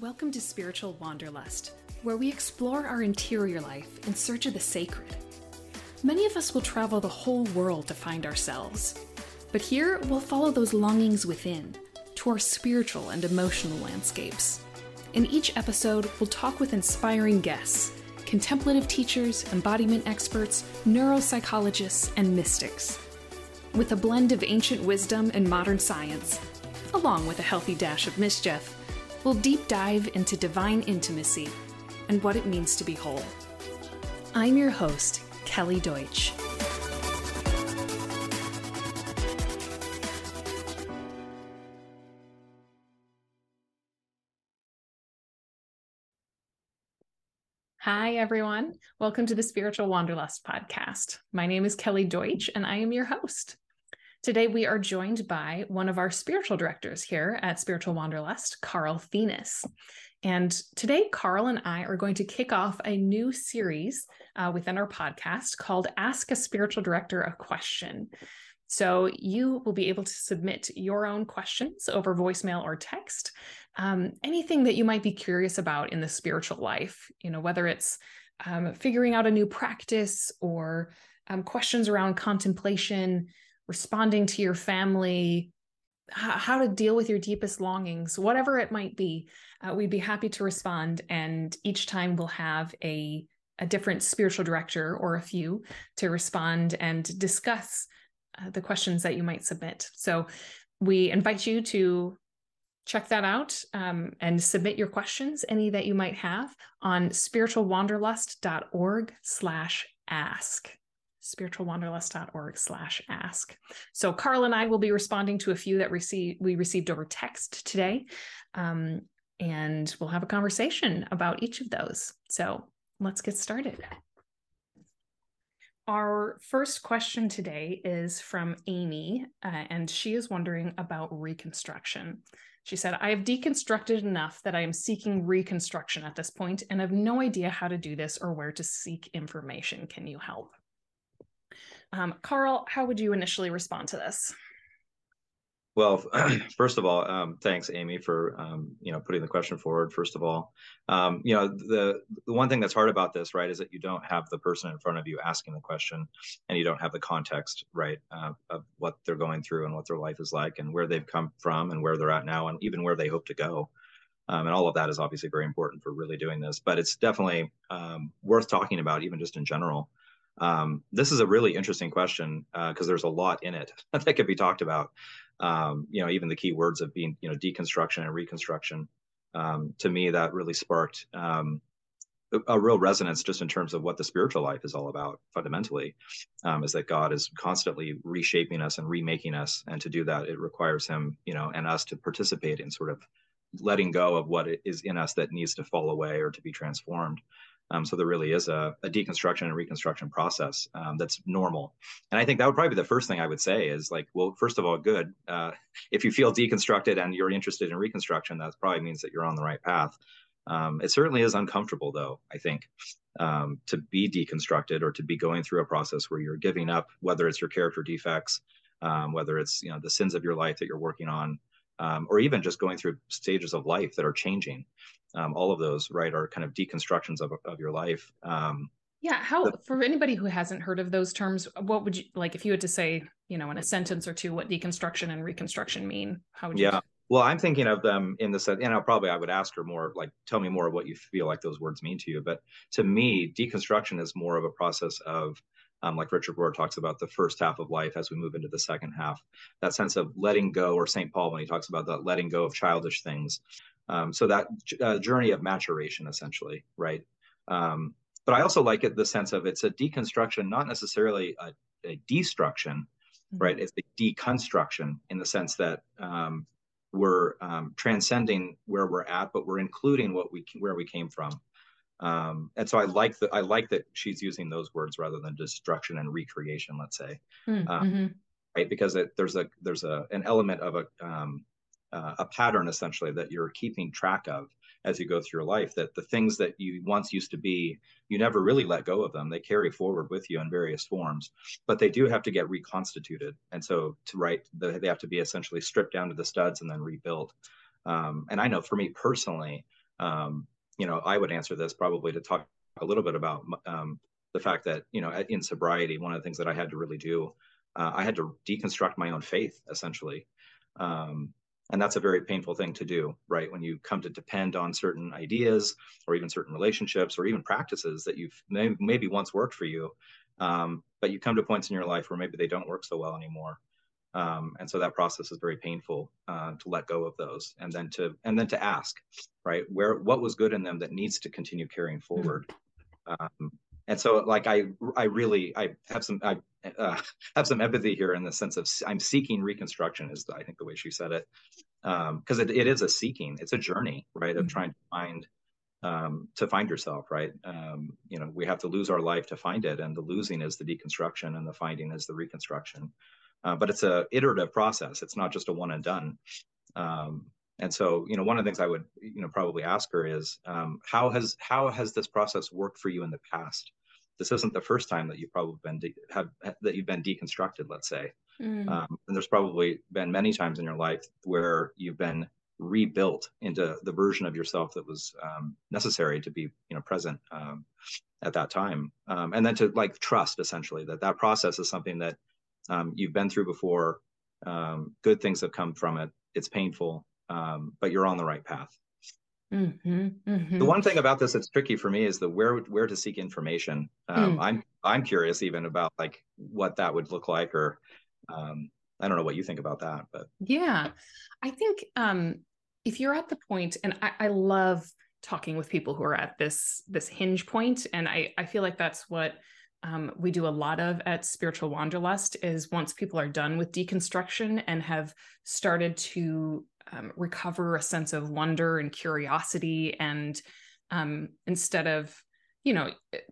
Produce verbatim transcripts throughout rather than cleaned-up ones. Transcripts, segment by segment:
Welcome to Spiritual Wanderlust, where we explore our interior life in search of the sacred. Many of us will travel the whole world to find ourselves, but here we'll follow those longings within to our spiritual and emotional landscapes. In each episode, we'll talk with inspiring guests, contemplative teachers, embodiment experts, neuropsychologists, and mystics, with a blend of ancient wisdom and modern science, along with a healthy dash of mischief. We'll deep dive into divine intimacy and what it means to be whole. I'm your host, Kelly Deutsch. Hi, everyone. Welcome to the Spiritual Wanderlust podcast. My name is Kelly Deutsch, and I am your host. Today, we are joined by one of our spiritual directors here at Spiritual Wanderlust, Karl Thienes. And today, Karl and I are going to kick off a new series uh, within our podcast called Ask a Spiritual Director a Question. So you will be able to submit your own questions over voicemail or text, um, anything that you might be curious about in the spiritual life, you know, whether it's um, figuring out a new practice or um, questions around contemplation, responding to your family, how to deal with your deepest longings, whatever it might be, uh, we'd be happy to respond. And each time we'll have a, a different spiritual director or a few to respond and discuss uh, the questions that you might submit. So we invite you to check that out um, and submit your questions, any that you might have, on spiritualwanderlust.org slash ask. spiritualwanderlust.org slash ask. So Karl and I will be responding to a few that receive, we received over text today, um, and we'll have a conversation about each of those. So let's get started. Our first question today is from Amy, uh, and she is wondering about reconstruction. She said, I have deconstructed enough that I am seeking reconstruction at this point and have no idea how to do this or where to seek information. Can you help? Um, Karl, how would you initially respond to this? Well, first of all, um, thanks, Amy, for, um, you know, putting the question forward. First of all, um, you know, the, the one thing that's hard about this, right, is that you don't have the person in front of you asking the question, and you don't have the context, right, uh, of what they're going through and what their life is like and where they've come from and where they're at now and even where they hope to go. Um, and all of that is obviously very important for really doing this, but it's definitely um, worth talking about, even just in general. Um, this is a really interesting question because uh, there's a lot in it that could be talked about. Um, you know, even the key words of being, you know, deconstruction and reconstruction. Um, to me, that really sparked um, a real resonance just in terms of what the spiritual life is all about fundamentally, um, is that God is constantly reshaping us and remaking us. And to do that, it requires him, you know, and us to participate in sort of letting go of what is in us that needs to fall away or to be transformed. Um, so there really is a, a deconstruction and reconstruction process um, that's normal. And I think that would probably be the first thing I would say is like, well, first of all, good. Uh, if you feel deconstructed and you're interested in reconstruction, that probably means that you're on the right path. Um, it certainly is uncomfortable, though, I think, um, to be deconstructed or to be going through a process where you're giving up, whether it's your character defects, um, whether it's, you know, the sins of your life that you're working on, um, or even just going through stages of life that are changing. Um, all of those, right, are kind of deconstructions of of your life. Um, yeah. How, the, for anybody who hasn't heard of those terms, what would you, like, if you had to say, you know, in a sentence or two, what deconstruction and reconstruction mean? How would you? Yeah. Well, I'm thinking of them in the sense, and I'll probably, I would ask her more, like, tell me more of what you feel like those words mean to you. But to me, deconstruction is more of a process of, um, like Richard Rohr talks about the first half of life as we move into the second half, that sense of letting go, or Saint Paul, when he talks about that letting go of childish things. Um, so that uh, journey of maturation, essentially, right? Um, but I also like it, the sense of it's a deconstruction, not necessarily a, a destruction, mm-hmm. right? It's a deconstruction in the sense that um, we're um, transcending where we're at, but we're including what we where we came from. Um, and so I like that. I like that she's using those words rather than destruction and recreation, let's say, mm-hmm. um, right? Because it, there's a there's a an element of a um, Uh, a pattern, essentially, that you're keeping track of as you go through your life, that the things that you once used to be, you never really let go of them. They carry forward with you in various forms, but they do have to get reconstituted. And so to write, they have to be essentially stripped down to the studs and then rebuilt. Um, and I know for me personally, um, you know, I would answer this probably to talk a little bit about um, the fact that, you know, in sobriety, one of the things that I had to really do, uh, I had to deconstruct my own faith, essentially. Um, and that's a very painful thing to do, right? When you come to depend on certain ideas or even certain relationships or even practices that you've may, maybe once worked for you, um, but you come to points in your life where maybe they don't work so well anymore. Um, and so that process is very painful, uh, to let go of those, and then to, and then to ask, right, where, what was good in them that needs to continue carrying forward. Um, and so like, I, I really, I have some, I uh, have some empathy here in the sense of I'm seeking reconstruction is, I think, the way she said it. Um, cause it, it is a seeking, it's a journey, right. Of trying to find, um, to find yourself, right. Um, you know, we have to lose our life to find it. And the losing is the deconstruction and the finding is the reconstruction. Uh, but it's a iterative process. It's not just a one and done. Um, and so, you know, one of the things I would, you know, probably ask her is, um, how has how has this process worked for you in the past? This isn't the first time that you've probably been de- have that you've been deconstructed, let's say. Mm. Um, and there's probably been many times in your life where you've been rebuilt into the version of yourself that was um, necessary to be, you know, present um, at that time. Um, and then to like trust essentially that that process is something that. Um, you've been through before, um, good things have come from it. It's painful, um, but you're on the right path. Mm-hmm, mm-hmm. The one thing about this that's tricky for me is the where where to seek information. Um, mm. I'm I'm curious even about like what that would look like, or um, I don't know what you think about that. But yeah, I think um, if you're at the point, and I, I love talking with people who are at this this hinge point, and I I feel like that's what. Um, we do a lot of at Spiritual Wanderlust is once people are done with deconstruction and have started to um, recover a sense of wonder and curiosity, and um, instead of, you know,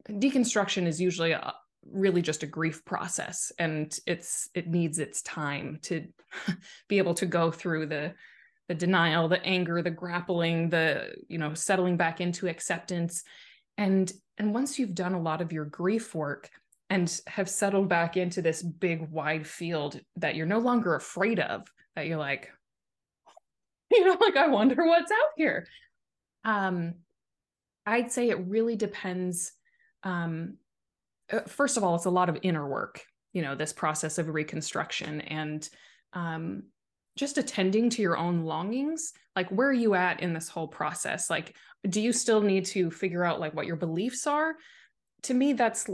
deconstruction is usually a, really just a grief process, and it's it needs its time to be able to go through the the denial, the anger, the grappling, the, you know, settling back into acceptance. And and once you've done a lot of your grief work and have settled back into this big wide field that you're no longer afraid of, that you're like, you know, like, I wonder what's out here. Um, I'd say it really depends. Um, first of all, it's a lot of inner work, you know, this process of reconstruction and um, just attending to your own longings. Like, where are you at in this whole process? Like, do you still need to figure out like what your beliefs are? To me, that's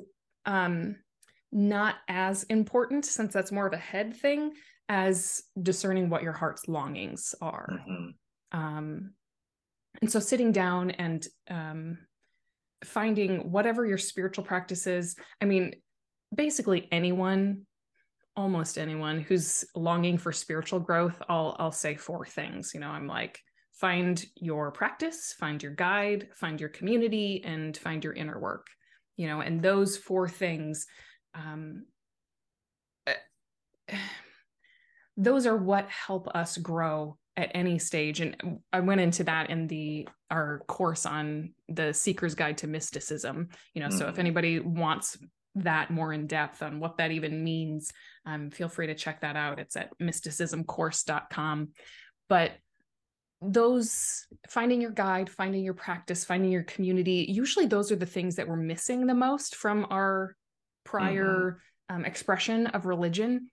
um, not as important, since that's more of a head thing, as discerning what your heart's longings are. Mm-hmm. Um, and so sitting down and um, finding whatever your spiritual practice is. I mean, basically anyone, almost anyone who's longing for spiritual growth, I'll, I'll say four things, you know, I'm like, find your practice, find your guide, find your community, and find your inner work, you know, and those four things, um, those are what help us grow at any stage. And I went into that in the, our course on the Seeker's Guide to Mysticism, you know, mm-hmm. So if anybody wants that more in depth on what that even means, um, feel free to check that out. It's at mysticism course dot com, but those, finding your guide, finding your practice, finding your community, usually those are the things that we're missing the most from our prior mm-hmm. um, expression of religion.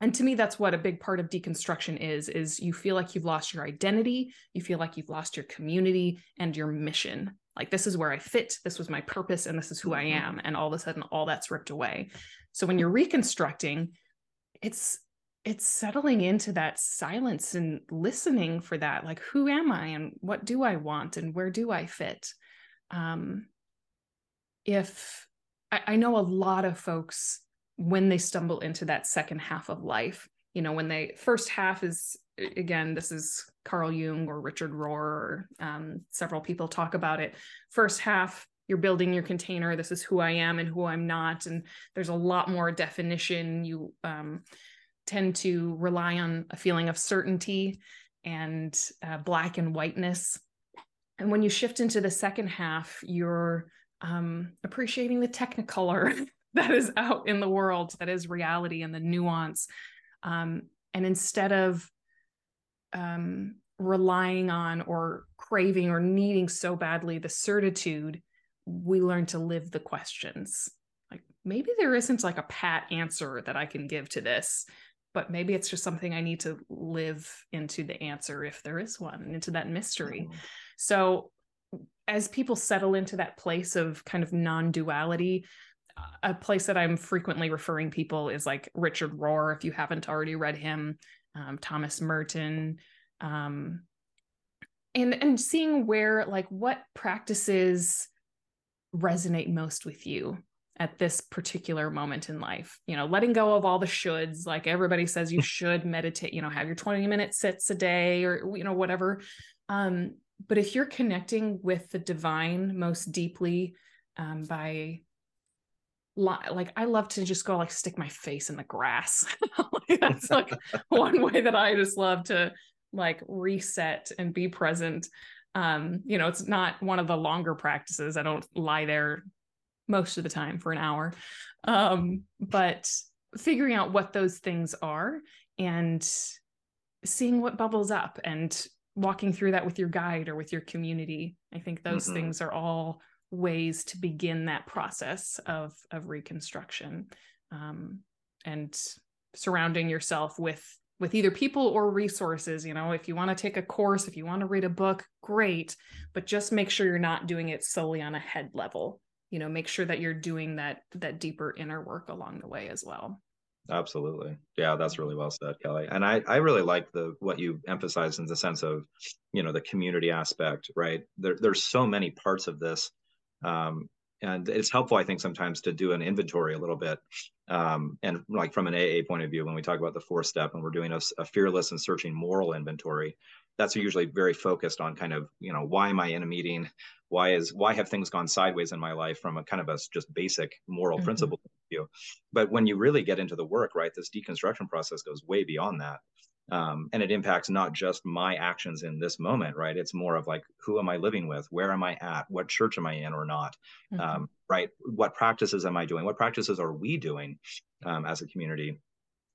And to me, that's what a big part of deconstruction is, is you feel like you've lost your identity. You feel like you've lost your community and your mission. Like, this is where I fit. This was my purpose. And this is who I am. And all of a sudden, all that's ripped away. So when you're reconstructing, it's, it's settling into that silence and listening for that, like, who am I and what do I want and where do I fit? Um, if I, I know a lot of folks, when they stumble into that second half of life, you know, when they first half is, again, this is Carl Jung or Richard Rohr, or, um, several people talk about it. First half, you're building your container. This is who I am and who I'm not. And there's a lot more definition. You, um, tend to rely on a feeling of certainty and uh, black and whiteness. And when you shift into the second half, you're um, appreciating the technicolor that is out in the world, that is reality and the nuance. Um, and instead of um, relying on or craving or needing so badly the certitude, we learn to live the questions. Like, maybe there isn't like a pat answer that I can give to this, but maybe it's just something I need to live into the answer, if there is one, into that mystery. Mm-hmm. So as people settle into that place of kind of non-duality, a place that I'm frequently referring people is like Richard Rohr, if you haven't already read him, um, Thomas Merton, um, and, and seeing where, like, what practices resonate most with you at this particular moment in life. You know, letting go of all the shoulds, like everybody says you should meditate, you know, have your twenty minute sits a day, or, you know, whatever. Um, but if you're connecting with the divine most deeply, um, by, like, I love to just go like stick my face in the grass. Like, that's like one way that I just love to like reset and be present. Um, you know, it's not one of the longer practices. I don't lie there most of the time for an hour. Um, but figuring out what those things are and seeing what bubbles up and walking through that with your guide or with your community. I think those mm-hmm. things are all ways to begin that process of, of reconstruction, um, and surrounding yourself with, with either people or resources. You know, if you want to take a course, if you want to read a book, great, but just make sure you're not doing it solely on a head level. You know, make sure that you're doing that, that deeper inner work along the way as well. Absolutely. Yeah, that's really well said, Kelly. And I, I really like the, what you emphasized in the sense of, you know, the community aspect, right? There, there's so many parts of this. Um, and it's helpful, I think, sometimes to do an inventory a little bit. Um, and like from an A A point of view, when we talk about the fourth step and we're doing a, a fearless and searching moral inventory, that's usually very focused on kind of, you know, why am I in a meeting? Why is, why have things gone sideways in my life from a kind of a just basic moral mm-hmm. principle view? But when you really get into the work, right, this deconstruction process goes way beyond that. Um, and it impacts not just my actions in this moment, right? It's more of like, who am I living with? Where am I at? What church am I in or not? Mm-hmm. Um, right? What practices am I doing? What practices are we doing um, as a community?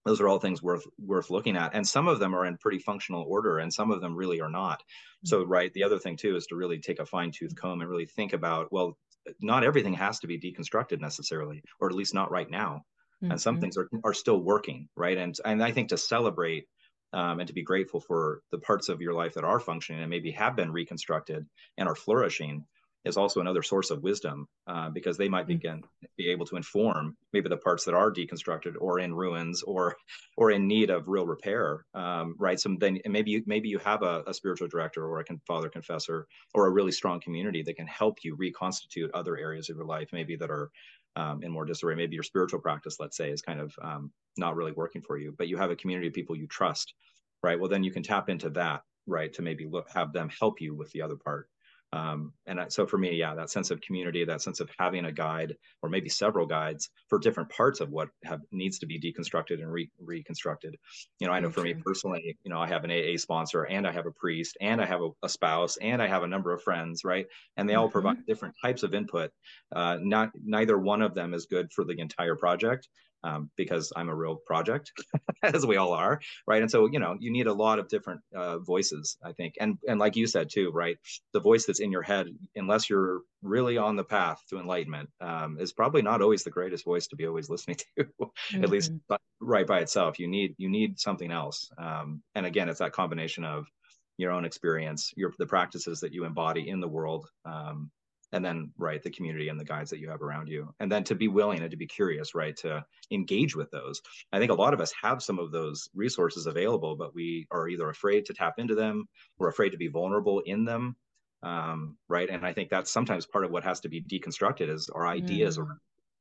Those are all things worth worth looking at. And some of them are in pretty functional order and some of them really are not. Mm-hmm. So, right, the other thing too is to really take a fine tooth comb and really think about, well, not everything has to be deconstructed necessarily, or at least not right now. Mm-hmm. And some things are, are still working, right? And, and I think to celebrate um, and to be grateful for the parts of your life that are functioning and maybe have been reconstructed and are flourishing is also another source of wisdom, uh, because they might begin be able to inform maybe the parts that are deconstructed or in ruins or or in need of real repair, um, right? So then maybe you, maybe you have a, a spiritual director or a con- father confessor or a really strong community that can help you reconstitute other areas of your life, maybe that are um, in more disarray. Maybe your spiritual practice, let's say, is kind of um, not really working for you, but you have a community of people you trust, right? Well, then you can tap into that, right? To maybe look, have them help you with the other part. Um, and so for me, yeah, that sense of community, that sense of having a guide or maybe several guides for different parts of what have, needs to be deconstructed and re- reconstructed. You know, I know for me personally, you know, I have an A A sponsor and I have a priest and I have a, a spouse and I have a number of friends, right? And they all mm-hmm. provide different types of input. Uh, not, neither one of them is good for the entire project. Um, because I'm a real project, as we all are, right? And so, you know, you need a lot of different uh, voices, I think. And and like you said too, right? The voice that's in your head, unless you're really on the path to enlightenment, um, is probably not always the greatest voice to be always listening to, mm-hmm. at least right by itself. You need you need something else. Um, and again, it's that combination of your own experience, your the practices that you embody in the world, um, and then, right, the community and the guides that you have around you. And then to be willing and to be curious, right, to engage with those. I think a lot of us have some of those resources available, but we are either afraid to tap into them, we're afraid to be vulnerable in them, um, right? And I think that's sometimes part of what has to be deconstructed is our ideas mm. around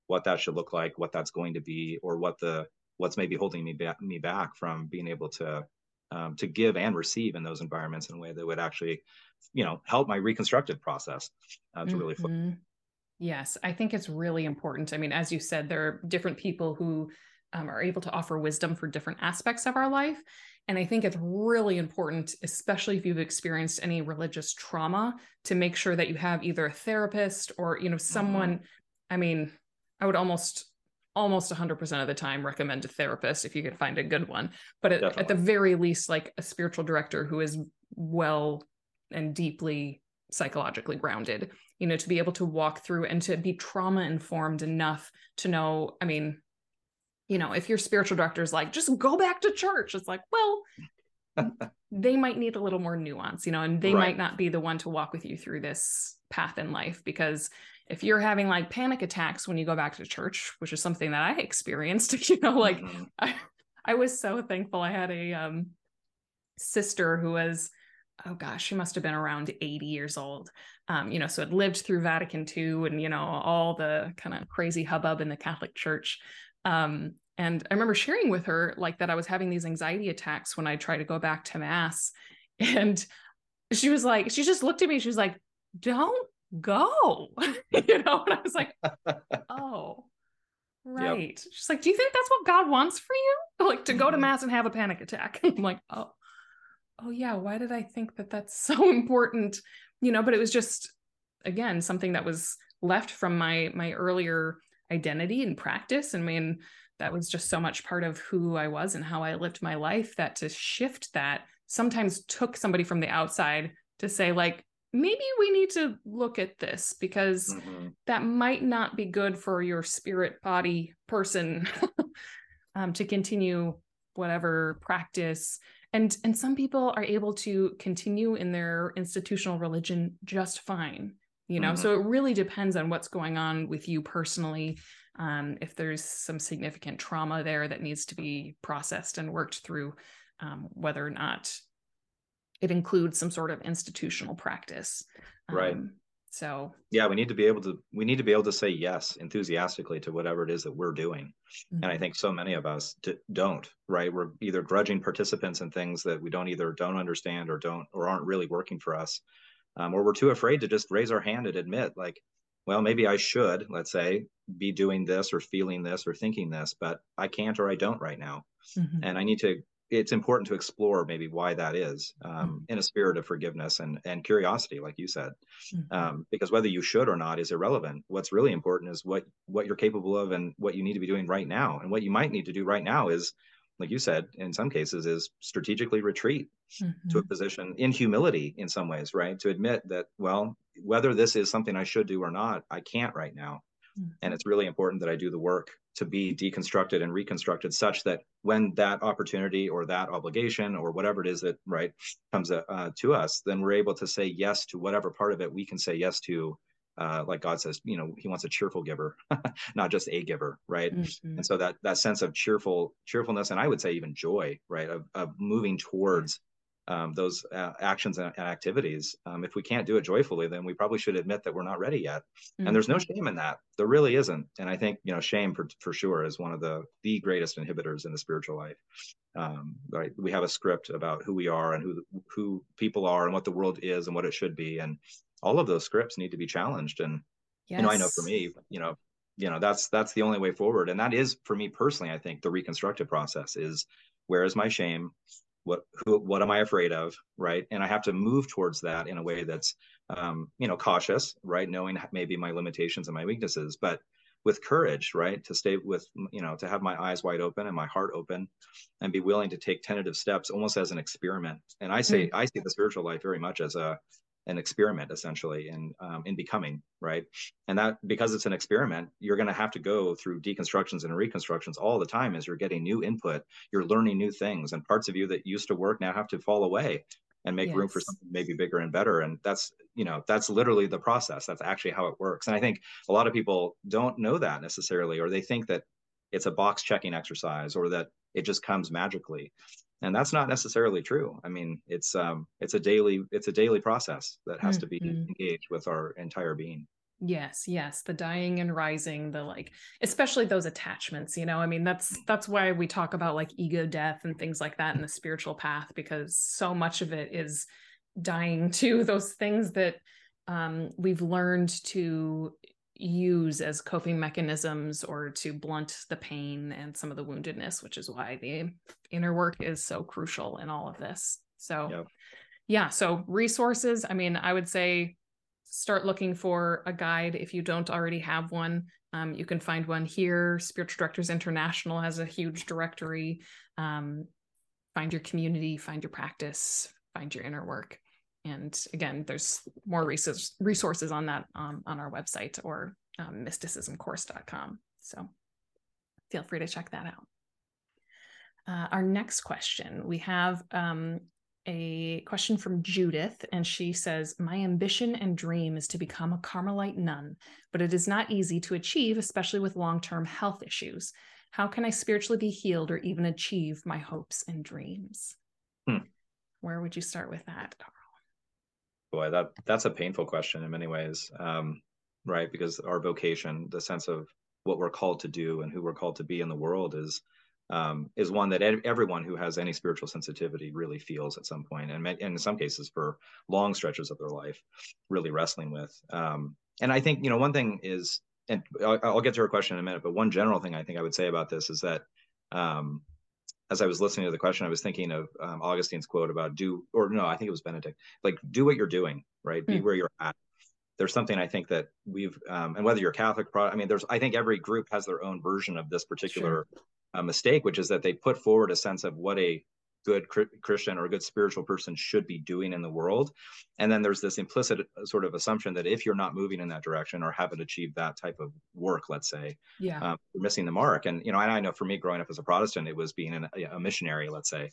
what that should look like, what that's going to be, or what the what's maybe holding me back, me back from being able to um, to give and receive in those environments in a way that would actually, you know, help my reconstructive process uh, to mm-hmm. really flip. Yes, I think it's really important. I mean, as you said, there are different people who um, are able to offer wisdom for different aspects of our life. And I think it's really important, especially if you've experienced any religious trauma, to make sure that you have either a therapist or, you know, someone, mm-hmm. I mean, I would almost almost one hundred percent of the time recommend a therapist if you can find a good one, but at, at the very least, like a spiritual director who is well and deeply psychologically grounded, you know, to be able to walk through and to be trauma informed enough to know, I mean, you know, if your spiritual director is like, just go back to church, it's like, well, they might need a little more nuance, you know, and they right. might not be the one to walk with you through this path in life. Because if you're having like panic attacks when you go back to church, which is something that I experienced, you know, like mm-hmm. I, I was so thankful. I had a um, sister who was, oh gosh, she must've been around eighty years old. Um, you know, so had lived through Vatican Two and, you know, all the kind of crazy hubbub in the Catholic Church. Um, And I remember sharing with her, like, that I was having these anxiety attacks when I tried to go back to mass. And she was like, she just looked at me. She was like, don't go, you know? And I was like, oh, right. Yep. She's like, do you think that's what God wants for you? Like, to go to mass and have a panic attack. I'm like, oh, oh yeah. Why did I think that that's so important? You know, but it was just, again, something that was left from my, my earlier identity and practice. I mean, that was just so much part of who I was and how I lived my life, that to shift that sometimes took somebody from the outside to say, like, maybe we need to look at this, because mm-hmm. that might not be good for your spirit body person um, to continue whatever practice. And, and some people are able to continue in their institutional religion just fine, you know? Mm-hmm. So it really depends on what's going on with you personally. Um, if there's some significant trauma there that needs to be processed and worked through, um, whether or not it includes some sort of institutional practice. Um, right. So, yeah, we need to be able to, we need to be able to say yes enthusiastically to whatever it is that we're doing. Mm-hmm. And I think so many of us d- don't, right. We're either grudging participants in things that we don't either don't understand or don't, or aren't really working for us. Um, or we're too afraid to just raise our hand and admit, like, well, maybe I should, let's say, be doing this or feeling this or thinking this, but I can't, or I don't right now. Mm-hmm. And I need to, it's important to explore maybe why that is, um, mm-hmm. in a spirit of forgiveness and, and curiosity, like you said, mm-hmm. um, because whether you should or not is irrelevant. What's really important is what, what you're capable of and what you need to be doing right now. And what you might need to do right now is, like you said, in some cases, is strategically retreat mm-hmm. to a position in humility in some ways, right? To admit that, well, whether this is something I should do or not, I can't right now. Mm-hmm. And it's really important that I do the work to be deconstructed and reconstructed, such that when that opportunity or that obligation or whatever it is that, right, comes uh, to us, then we're able to say yes to whatever part of it we can say yes to. Uh, like God says, you know, he wants a cheerful giver, not just a giver, right? Mm-hmm. And so that that sense of cheerful cheerfulness, and I would say even joy, right, of, of moving towards um, those uh, actions and, and activities. Um, if we can't do it joyfully, then we probably should admit that we're not ready yet. Mm-hmm. And there's no shame in that. There really isn't. And I think, you know, shame for, for sure is one of the the greatest inhibitors in the spiritual life. Um, right? We have a script about who we are and who who people are and what the world is and what it should be, and all of those scripts need to be challenged. And, yes. you know, I know for me, you know, you know, that's, that's the only way forward. And that is, for me personally, I think the reconstructive process is, where is my shame? What, who, what am I afraid of? Right. And I have to move towards that in a way that's, um, you know, cautious, right. Knowing maybe my limitations and my weaknesses, but with courage, right. To stay with, you know, to have my eyes wide open and my heart open and be willing to take tentative steps almost as an experiment. And I say, mm-hmm. I see the spiritual life very much as a, an experiment, essentially, in um, in becoming, right? And that, because it's an experiment, you're going to have to go through deconstructions and reconstructions all the time. As you're getting new input, you're learning new things, and parts of you that used to work now have to fall away and make yes. room for something maybe bigger and better. And that's, you know, that's literally the process. That's actually how it works. And I think a lot of people don't know that necessarily, or they think that it's a box checking exercise, or that it just comes magically. And that's not necessarily true. I mean, it's um, it's a daily, it's a daily process that has mm-hmm. to be engaged with our entire being. Yes, yes, the dying and rising, the like, especially those attachments. You know, I mean, that's that's why we talk about like ego death and things like that in the spiritual path, because so much of it is dying to those things that um, we've learned to use as coping mechanisms or to blunt the pain and some of the woundedness, which is why the inner work is so crucial in all of this. So yep. yeah, so resources. I mean, I would say start looking for a guide if you don't already have one. Um, you can find one here. Spiritual Directors International has a huge directory. Um, find your community, find your practice, find your inner work. And again, there's more resource, resources on that um, on our website or um, mysticism course dot com. So feel free to check that out. Uh, our next question, we have um, a question from Judith, and she says, my ambition and dream is to become a Carmelite nun, but it is not easy to achieve, especially with long-term health issues. How can I spiritually be healed or even achieve my hopes and dreams? Hmm. Where would you start with that, Carl? Boy, that, that's a painful question in many ways, um, right? Because our vocation, the sense of what we're called to do and who we're called to be in the world is Um, is one that ed- everyone who has any spiritual sensitivity really feels at some point, and, and in some cases for long stretches of their life, really wrestling with. Um, and I think, you know, one thing is, and I'll, I'll get to her question in a minute, but one general thing I think I would say about this is that um, as I was listening to the question, I was thinking of um, Augustine's quote about do, or no, I think it was Benedict, like do what you're doing, right? Mm. Be where you're at. There's something I think that we've, um, and whether you're Catholic, I mean, there's, I think every group has their own version of this particular sure. A mistake, which is that they put forward a sense of what a good Christian or a good spiritual person should be doing in the world. And then there's this implicit sort of assumption that if you're not moving in that direction or haven't achieved that type of work, let's say, yeah, um, you're missing the mark. And, you know, and I know for me growing up as a Protestant, it was being an, a missionary, let's say,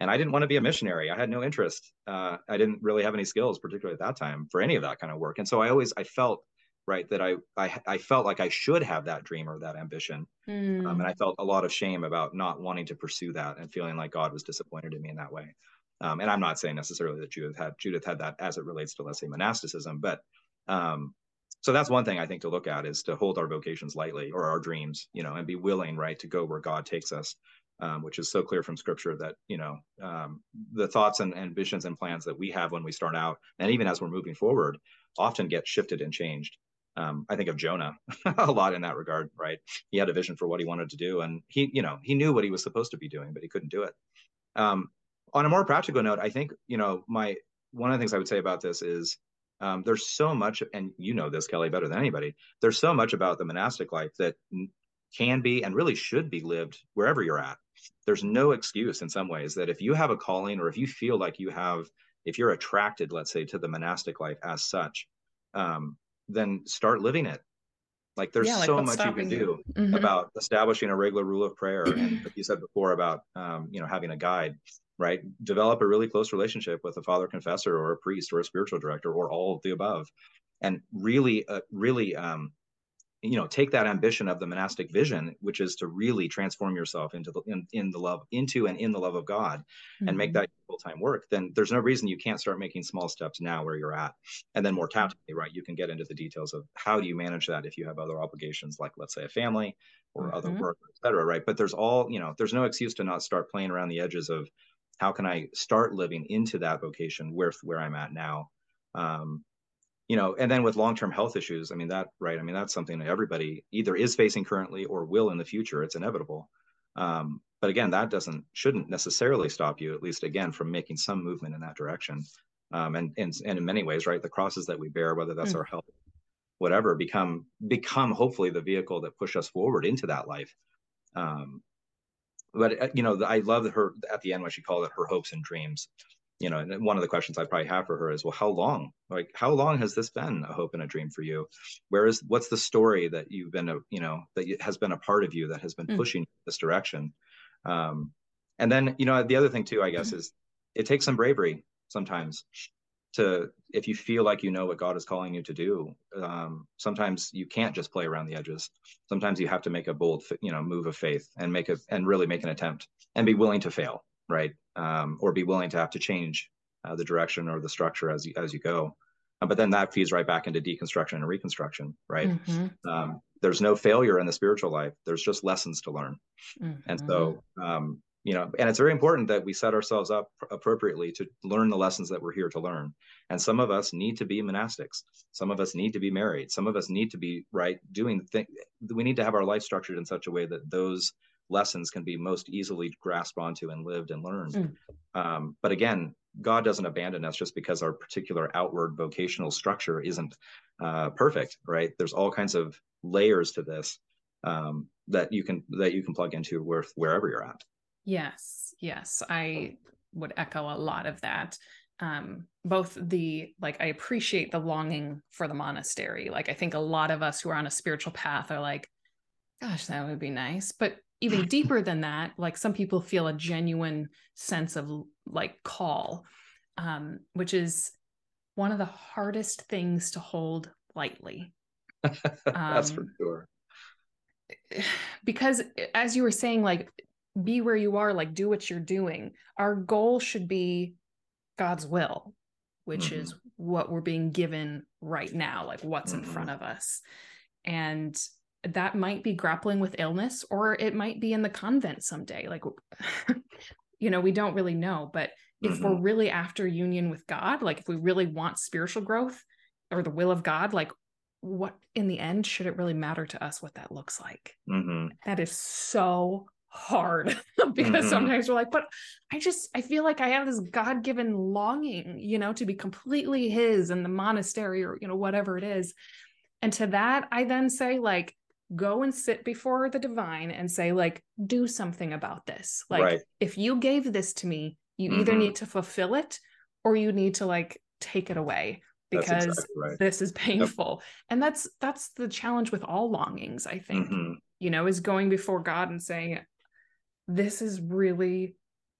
and I didn't want to be a missionary. I had no interest. Uh, I didn't really have any skills, particularly at that time, for any of that kind of work. And so I always, I felt right, that I, I I felt like I should have that dream or that ambition, mm. um, and I felt a lot of shame about not wanting to pursue that and feeling like God was disappointed in me in that way. Um, and I'm not saying necessarily that Judith had Judith had that as it relates to, let's say, monasticism, but um, so that's one thing I think to look at is to hold our vocations lightly or our dreams, you know, and be willing, right, to go where God takes us, um, which is so clear from Scripture that you know um, the thoughts and ambitions and plans that we have when we start out and even as we're moving forward often get shifted and changed. Um, I think of Jonah a lot in that regard, right? He had a vision for what he wanted to do, and he, you know, he knew what he was supposed to be doing, but he couldn't do it. Um, on a more practical note, I think, you know, my one of the things I would say about this is um, there's so much, and you know this, Kelly, better than anybody. There's so much about the monastic life that can be and really should be lived wherever you're at. There's no excuse in some ways that if you have a calling or if you feel like you have, if you're attracted, let's say, to the monastic life as such. Um, then start living it. Like there's yeah, like so much you can do you. Mm-hmm. about establishing a regular rule of prayer. And like you said before about, um, you know, having a guide, right? Develop a really close relationship with a father confessor or a priest or a spiritual director or all of the above. And really, uh, really, um, you know, take that ambition of the monastic vision, which is to really transform yourself into the, in, in the love into, and in the love of God mm-hmm. and make that full-time work, then there's no reason you can't start making small steps now where you're at. And then more tactically, right, you can get into the details of how do you manage that if you have other obligations, like let's say a family or mm-hmm. other work, et cetera, right? But there's all, you know, there's no excuse to not start playing around the edges of how can I start living into that vocation where, where I'm at now. Um, You know, and then with long-term health issues, I mean, that, right. I mean, that's something that everybody either is facing currently or will in the future. It's inevitable. Um, but again, that doesn't, shouldn't necessarily stop you, at least again, from making some movement in that direction. Um, and, and, and in many ways, right, the crosses that we bear, whether that's mm. our health, whatever, become, become hopefully the vehicle that push us forward into that life. Um, but, you know, I love her at the end when she called it her hopes and dreams. You know, and one of the questions I probably have for her is, well, how long, like, how long has this been a hope and a dream for you? Where is, what's the story that you've been, a, you know, that has been a part of you that has been mm. pushing this direction? Um, and then, you know, the other thing too, I guess, mm. is it takes some bravery sometimes to, if you feel like you know what God is calling you to do, um, sometimes you can't just play around the edges. Sometimes you have to make a bold, you know, move of faith and make a, and really make an attempt and be willing to fail, right? Um, or be willing to have to change uh, the direction or the structure as you, as you go. Uh, but then that feeds right back into deconstruction and reconstruction, right? Mm-hmm. Um, there's no failure in the spiritual life. There's just lessons to learn. Mm-hmm. And so, um, you know, and it's very important that we set ourselves up appropriately to learn the lessons that we're here to learn. And some of us need to be monastics. Some of us need to be married. Some of us need to be, right, doing things. We need to have our life structured in such a way that those lessons can be most easily grasped onto and lived and learned. Mm. Um, but again, God doesn't abandon us just because our particular outward vocational structure isn't uh, perfect, right? There's all kinds of layers to this um, that you can that you can plug into where, wherever you're at. Yes, yes. I would echo a lot of that. Um, both the, like, I appreciate the longing for the monastery. Like, I think a lot of us who are on a spiritual path are like, gosh, that would be nice. But even deeper than that, like, some people feel a genuine sense of like call, um, which is one of the hardest things to hold lightly. Um, That's for sure. Because as you were saying, like, be where you are, like, do what you're doing. Our goal should be God's will, which mm-hmm. is what we're being given right now, like what's mm-hmm. in front of us. And that might be grappling with illness, or it might be in the convent someday. Like, you know, we don't really know, but if mm-hmm. we're really after union with God, like if we really want spiritual growth or the will of God, like what in the end should it really matter to us what that looks like? Mm-hmm. That is so hard because mm-hmm. sometimes we're like, but I just, I feel like I have this God-given longing, you know, to be completely his in the monastery or, you know, whatever it is. And to that, I then say, like, go and sit before the divine and say, like, do something about this. Like, right. if you gave this to me, you mm-hmm. either need to fulfill it or you need to, like, take it away because exactly right. this is painful. Yep. And that's, that's the challenge with all longings, I think, mm-hmm. you know, is going before God and saying, this is really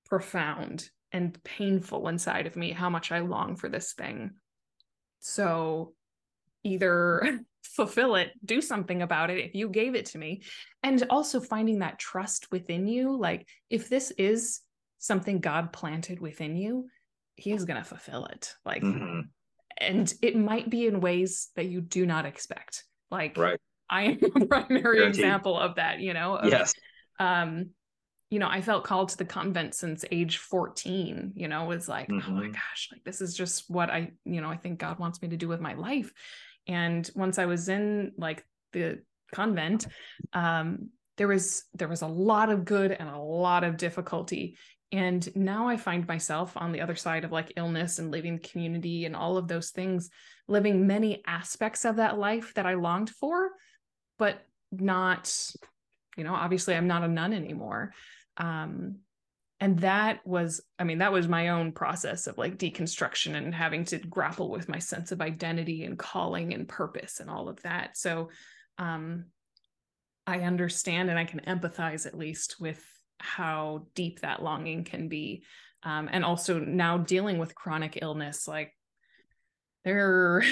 profound and painful inside of me, how much I long for this thing. So either fulfill it, do something about it if you gave it to me. And also finding that trust within you. Like, if this is something God planted within you, he is going to fulfill it. Like, mm-hmm. and it might be in ways that you do not expect. Like, right. I am a primary Guaranteed. Example of that, you know? Of, yes. Um, you know, I felt called to the convent since age fourteen, you know, was like, mm-hmm. oh my gosh, like, this is just what I, you know, I think God wants me to do with my life. And once I was in like the convent, um, there was, there was a lot of good and a lot of difficulty. And now I find myself on the other side of like illness and leaving the community and all of those things, living many aspects of that life that I longed for, but not, you know, obviously I'm not a nun anymore. Um, and that was, I mean, that was my own process of like deconstruction and having to grapple with my sense of identity and calling and purpose and all of that. So, um, I understand and I can empathize at least with how deep that longing can be. Um, and also now dealing with chronic illness, like there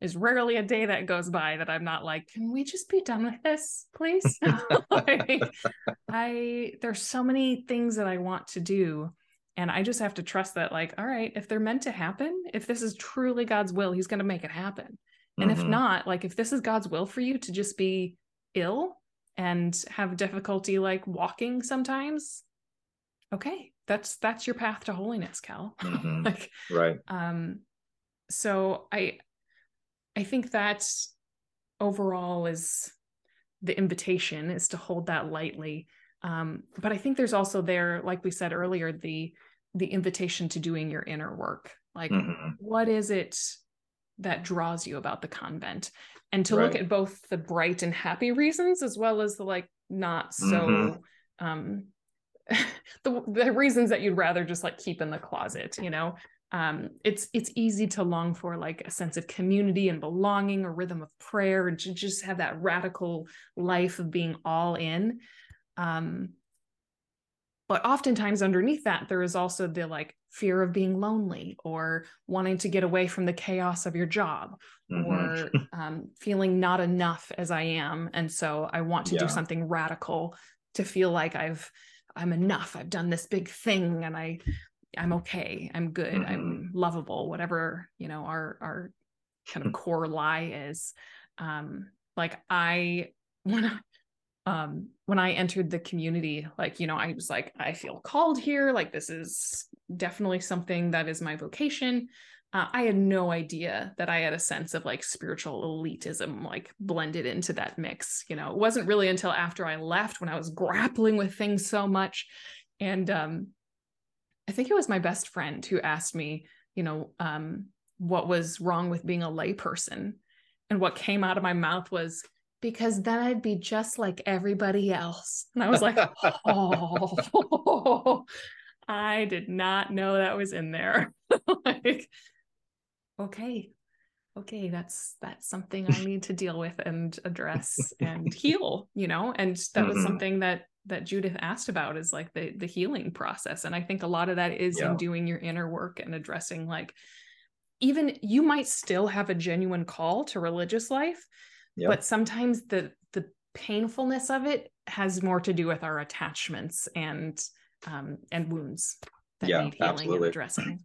is rarely a day that goes by that I'm not like, can we just be done with this, please? like, I, there's so many things that I want to do. And I just have to trust that, like, all right, if they're meant to happen, if this is truly God's will, he's going to make it happen. And mm-hmm. if not, like, if this is God's will for you to just be ill and have difficulty, like walking sometimes, okay, that's, that's your path to holiness, Cal. Mm-hmm. like, right. Um, so I, I think that overall is the invitation is to hold that lightly. Um, but I think there's also there, like we said earlier, the, the invitation to doing your inner work. Like, mm-hmm. what is it that draws you about the convent? And to right. look at both the bright and happy reasons, as well as the, like, not so, mm-hmm. um, the, the reasons that you'd rather just like keep in the closet, you know? Um, it's, it's easy to long for like a sense of community and belonging, a rhythm of prayer, and to just have that radical life of being all in. Um, but oftentimes underneath that, there is also the like fear of being lonely or wanting to get away from the chaos of your job mm-hmm. or, um, feeling not enough as I am. And so I want to yeah. do something radical to feel like I've, I'm enough. I've done this big thing and I, I'm okay. I'm good. Mm-hmm. I'm lovable, whatever, you know, our, our kind of core lie is. Um, like I, when I, um, when I entered the community, like, you know, I was like, I feel called here. Like, this is definitely something that is my vocation. Uh, I had no idea that I had a sense of like spiritual elitism, like blended into that mix. You know, it wasn't really until after I left when I was grappling with things so much. And, um, I think it was my best friend who asked me, you know, um, what was wrong with being a layperson. And what came out of my mouth was, because then I'd be just like everybody else. And I was like, oh, I did not know that was in there. Like, okay, okay, that's, that's something I need to deal with and address and heal, you know? And that was something that, that Judith asked about, is like the, the healing process. And I think a lot of that is yeah. in doing your inner work and addressing, like, even you might still have a genuine call to religious life, yeah. but sometimes the, the painfulness of it has more to do with our attachments and, um, and wounds that yeah, need healing absolutely. and addressing.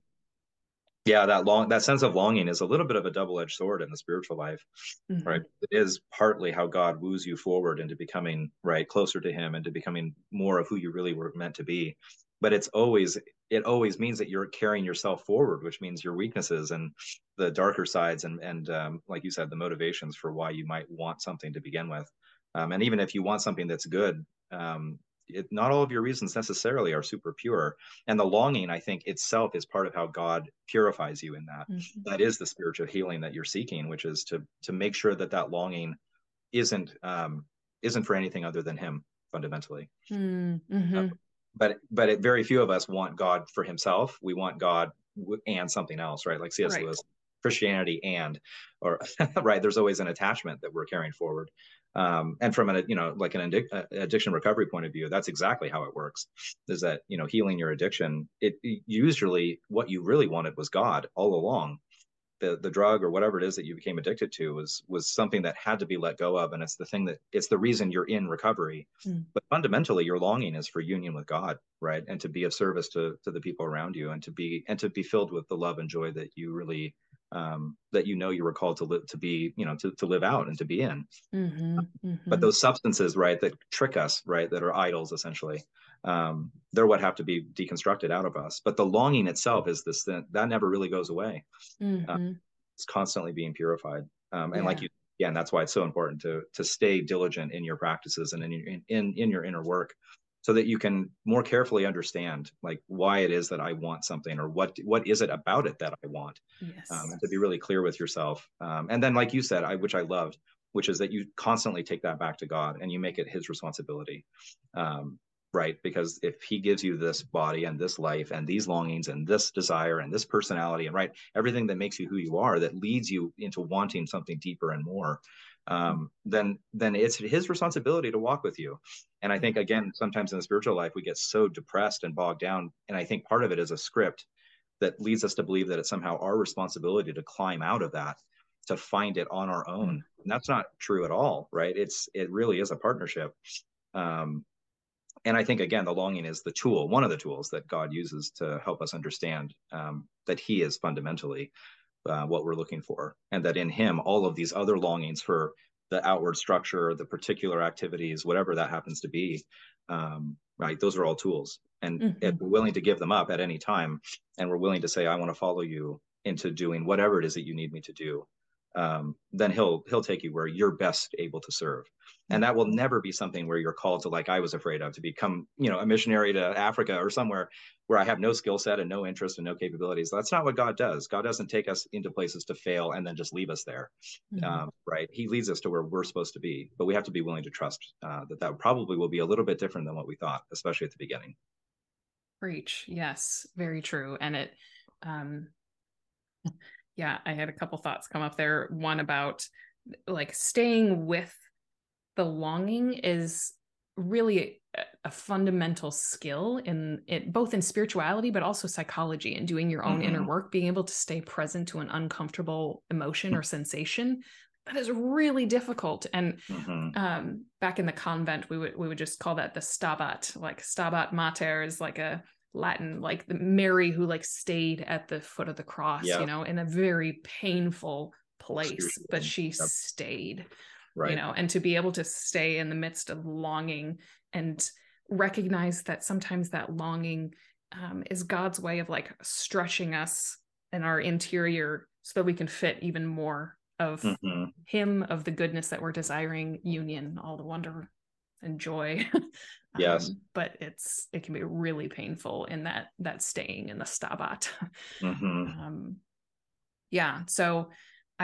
Yeah, that long, that sense of longing is a little bit of a double-edged sword in the spiritual life, mm-hmm. right? It is partly how God woos you forward into becoming, right, closer to him and to becoming more of who you really were meant to be. But it's always, it always means that you're carrying yourself forward, which means your weaknesses and the darker sides and, and um, like you said, the motivations for why you might want something to begin with. Um, and even if you want something that's good, um, It, not all of your reasons necessarily are super pure. And the longing, I think, itself is part of how God purifies you in that. Mm-hmm. That is the spiritual healing that you're seeking, which is to to make sure that that longing isn't um, isn't for anything other than him, fundamentally. Mm-hmm. Uh, but but it, very few of us want God for himself. We want God w- and something else, right? Like C S. Right. Lewis, Christianity and, or right, there's always an attachment that we're carrying forward. Um, and from an, you know, like an addic- addiction recovery point of view, that's exactly how it works, is that, you know, healing your addiction, it, it usually what you really wanted was God all along. The, the drug or whatever it is that you became addicted to was, was something that had to be let go of. And it's the thing that, it's the reason you're in recovery, mm. but fundamentally your longing is for union with God, right? And to be of service to, to the people around you, and to be, and to be filled with the love and joy that you really Um, that you know you were called to live, to be, you know, to, to live out and to be in. Mm-hmm, mm-hmm. But those substances, right, that trick us, right, that are idols, essentially, um, they're what have to be deconstructed out of us. But the longing itself is this thing that never really goes away. Mm-hmm. Um, it's constantly being purified. Um, and yeah. like you, yeah, and that's why it's so important to to stay diligent in your practices and in your, in, in, in your inner work, so that you can more carefully understand, like, why it is that I want something, or what what is it about it that I want. Yes. Um, and to be really clear with yourself. Um, and then, like you said, I, which I loved, which is that you constantly take that back to God and you make it his responsibility, um, right? Because if he gives you this body and this life and these longings and this desire and this personality and, right, everything that makes you who you are, that leads you into wanting something deeper and more, Um, then, then it's his responsibility to walk with you. And I think, again, sometimes in the spiritual life, we get so depressed and bogged down. And I think part of it is a script that leads us to believe that it's somehow our responsibility to climb out of that, to find it on our own. And that's not true at all, right? It's, it really is a partnership. Um, and I think, again, the longing is the tool, one of the tools that God uses to help us understand, um, that he is fundamentally Uh, what we're looking for, and that in him all of these other longings for the outward structure, the particular activities, whatever that happens to be, um right, those are all tools. And mm-hmm. if we're willing to give them up at any time, and we're willing to say, I want to follow you into doing whatever it is that you need me to do, um then he'll he'll take you where you're best able to serve. And that will never be something where you're called to, like I was afraid of, to become, you know, a missionary to Africa or somewhere where I have no skill set and no interest and no capabilities. That's not what God does. God doesn't take us into places to fail and then just leave us there, mm-hmm. um, right? He leads us to where we're supposed to be, but we have to be willing to trust uh, that that probably will be a little bit different than what we thought, especially at the beginning. Preach. Yes, very true. And it, um, yeah, I had a couple thoughts come up there. One about, like, staying with the longing is really a, a fundamental skill in it, both in spirituality, but also psychology and doing your own mm-hmm. inner work, being able to stay present to an uncomfortable emotion or sensation. That is really difficult. And mm-hmm. um, back in the convent, we would, we would just call that the Stabat, like Stabat Mater is like a Latin, like the Mary who like stayed at the foot of the cross, yep. you know, in a very painful place, but she yep. stayed. Right. You know, and to be able to stay in the midst of longing and recognize that sometimes that longing um, is God's way of like stretching us in our interior so that we can fit even more of mm-hmm. him, of the goodness that we're desiring, union, all the wonder and joy. um, yes. But it's, it can be really painful in that, that staying in the Stabat. Mm-hmm. Um, yeah. So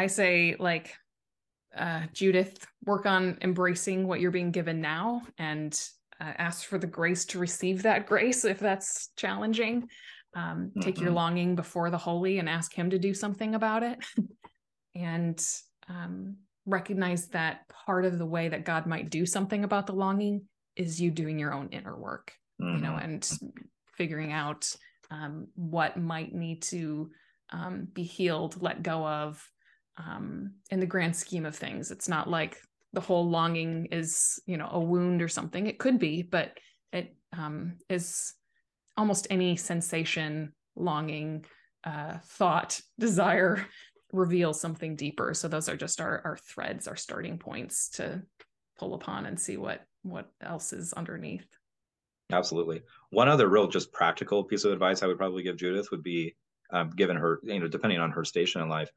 I say, like, Uh, Judith, work on embracing what you're being given now, and uh, ask for the grace to receive that grace if that's challenging. Um, mm-hmm. Take your longing before the holy and ask him to do something about it. And um, recognize that part of the way that God might do something about the longing is you doing your own inner work, mm-hmm. you know, and figuring out um, what might need to um, be healed, let go of. Um, in the grand scheme of things, it's not like the whole longing is, you know, a wound or something. It could be, but it um, is almost any sensation, longing, uh, thought, desire reveals something deeper. So those are just our, our threads, our starting points to pull upon and see what, what else is underneath. Absolutely. One other real just practical piece of advice I would probably give Judith would be, um, given her, you know, depending on her station in life,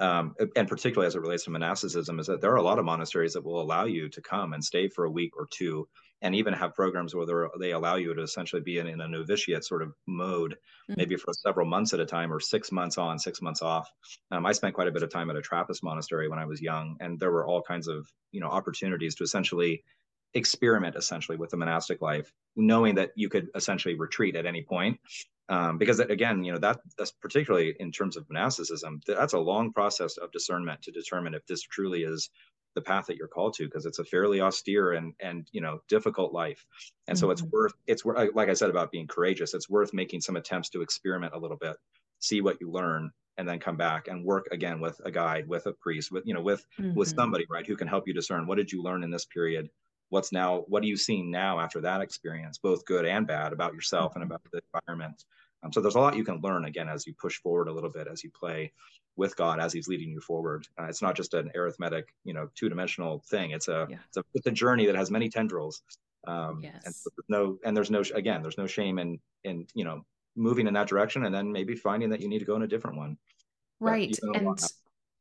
Um, and particularly as it relates to monasticism, is that there are a lot of monasteries that will allow you to come and stay for a week or two, and even have programs where they allow you to essentially be in, in a novitiate sort of mode, mm-hmm. maybe for several months at a time, or six months on, six months off. Um, I spent quite a bit of time at a Trappist monastery when I was young, and there were all kinds of, you know, opportunities to essentially experiment essentially with the monastic life, knowing that you could essentially retreat at any point. Um, because again, you know, that that's particularly in terms of monasticism, that's a long process of discernment to determine if this truly is the path that you're called to, because it's a fairly austere and, and, you know, difficult life. And mm-hmm. so it's worth, it's like I said about being courageous, it's worth making some attempts to experiment a little bit, see what you learn, and then come back and work again with a guide, with a priest, with, you know, with, mm-hmm. with somebody, right, who can help you discern what did you learn in this period? What's now, what are you seeing now after that experience, both good and bad, about yourself and about the environment? Um, so there's a lot you can learn, again, as you push forward a little bit, as you play with God, as he's leading you forward. Uh, it's not just an arithmetic, you know, two-dimensional thing. It's a, yeah. it's a, it's a journey that has many tendrils. Um, yes. and, so there's no, and there's no, again, there's no shame in, in, you know, moving in that direction and then maybe finding that you need to go in a different one. Right. And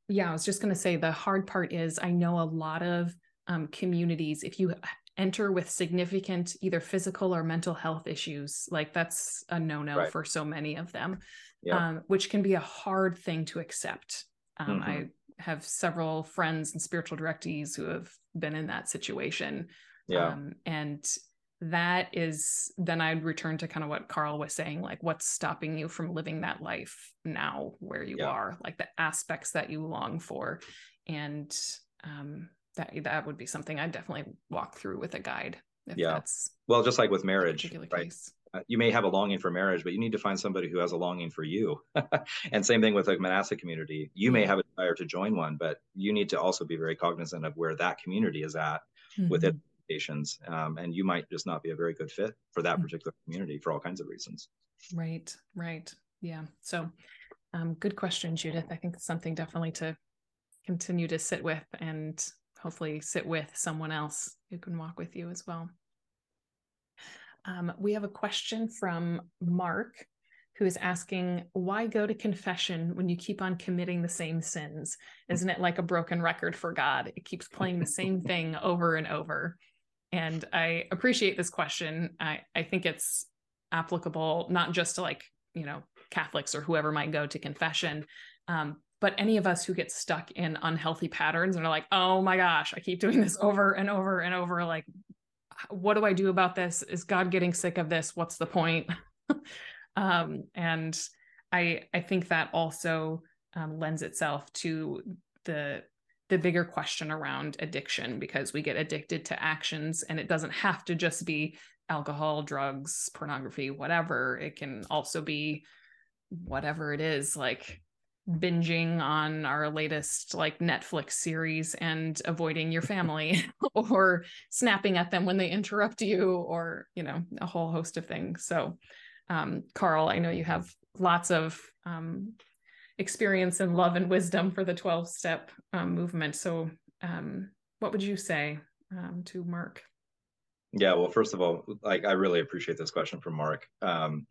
yeah, I was just going to say the hard part is I know a lot of Um, communities, if you enter with significant either physical or mental health issues, like that's a no-no right. for so many of them, yeah. um, which can be a hard thing to accept. Um, mm-hmm. I have several friends and spiritual directees who have been in that situation. Yeah. Um, and that is, then I'd return to kind of what Carl was saying, like what's stopping you from living that life now where you yeah. are, like the aspects that you long for. And, um, That, that would be something I'd definitely walk through with a guide. If yeah. That's well, just like with marriage, right? Uh, you may have a longing for marriage, but you need to find somebody who has a longing for you. And same thing with a monastic community. You may have a desire to join one, but you need to also be very cognizant of where that community is at mm-hmm. with its expectations. Um, and you might just not be a very good fit for that mm-hmm. particular community for all kinds of reasons. Right. Right. Yeah. So um, good question, Judith. I think it's something definitely to continue to sit with and hopefully sit with someone else who can walk with you as well. Um, we have a question from Mark, who is asking, why go to confession when you keep on committing the same sins? Isn't it like a broken record for God? It keeps playing the same thing over and over. And I appreciate this question. I, I think it's applicable, not just to like, you know, Catholics or whoever might go to confession, um, but any of us who get stuck in unhealthy patterns and are like, oh my gosh, I keep doing this over and over and over. Like, what do I do about this? Is God getting sick of this? What's the point? um, and I, I think that also um, lends itself to the, the bigger question around addiction, because we get addicted to actions, and it doesn't have to just be alcohol, drugs, pornography, whatever. It can also be whatever it is, like binging on our latest like Netflix series and avoiding your family or snapping at them when they interrupt you, or, you know, a whole host of things. So, um, Carl, I know you have lots of, um, experience and love and wisdom for the twelve step um, movement. So, um, what would you say, um, to Mark? Yeah. Well, first of all, like, I really appreciate this question from Mark. Um,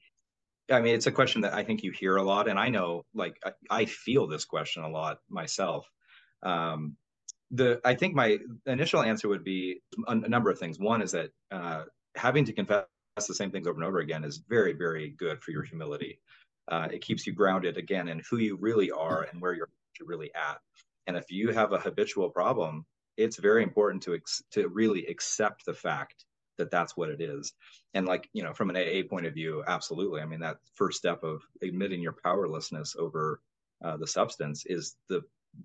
I mean, it's a question that I think you hear a lot. And I know, like, I, I feel this question a lot myself. Um, the I think my initial answer would be a, a number of things. One is that uh, having to confess the same things over and over again is very, very good for your humility. Uh, it keeps you grounded, again, in who you really are and where you're really at. And if you have a habitual problem, it's very important to ex- to really accept the fact that that's what it is. And like, you know, from an A A point of view, absolutely. I mean, that first step of admitting your powerlessness over uh, the substance is the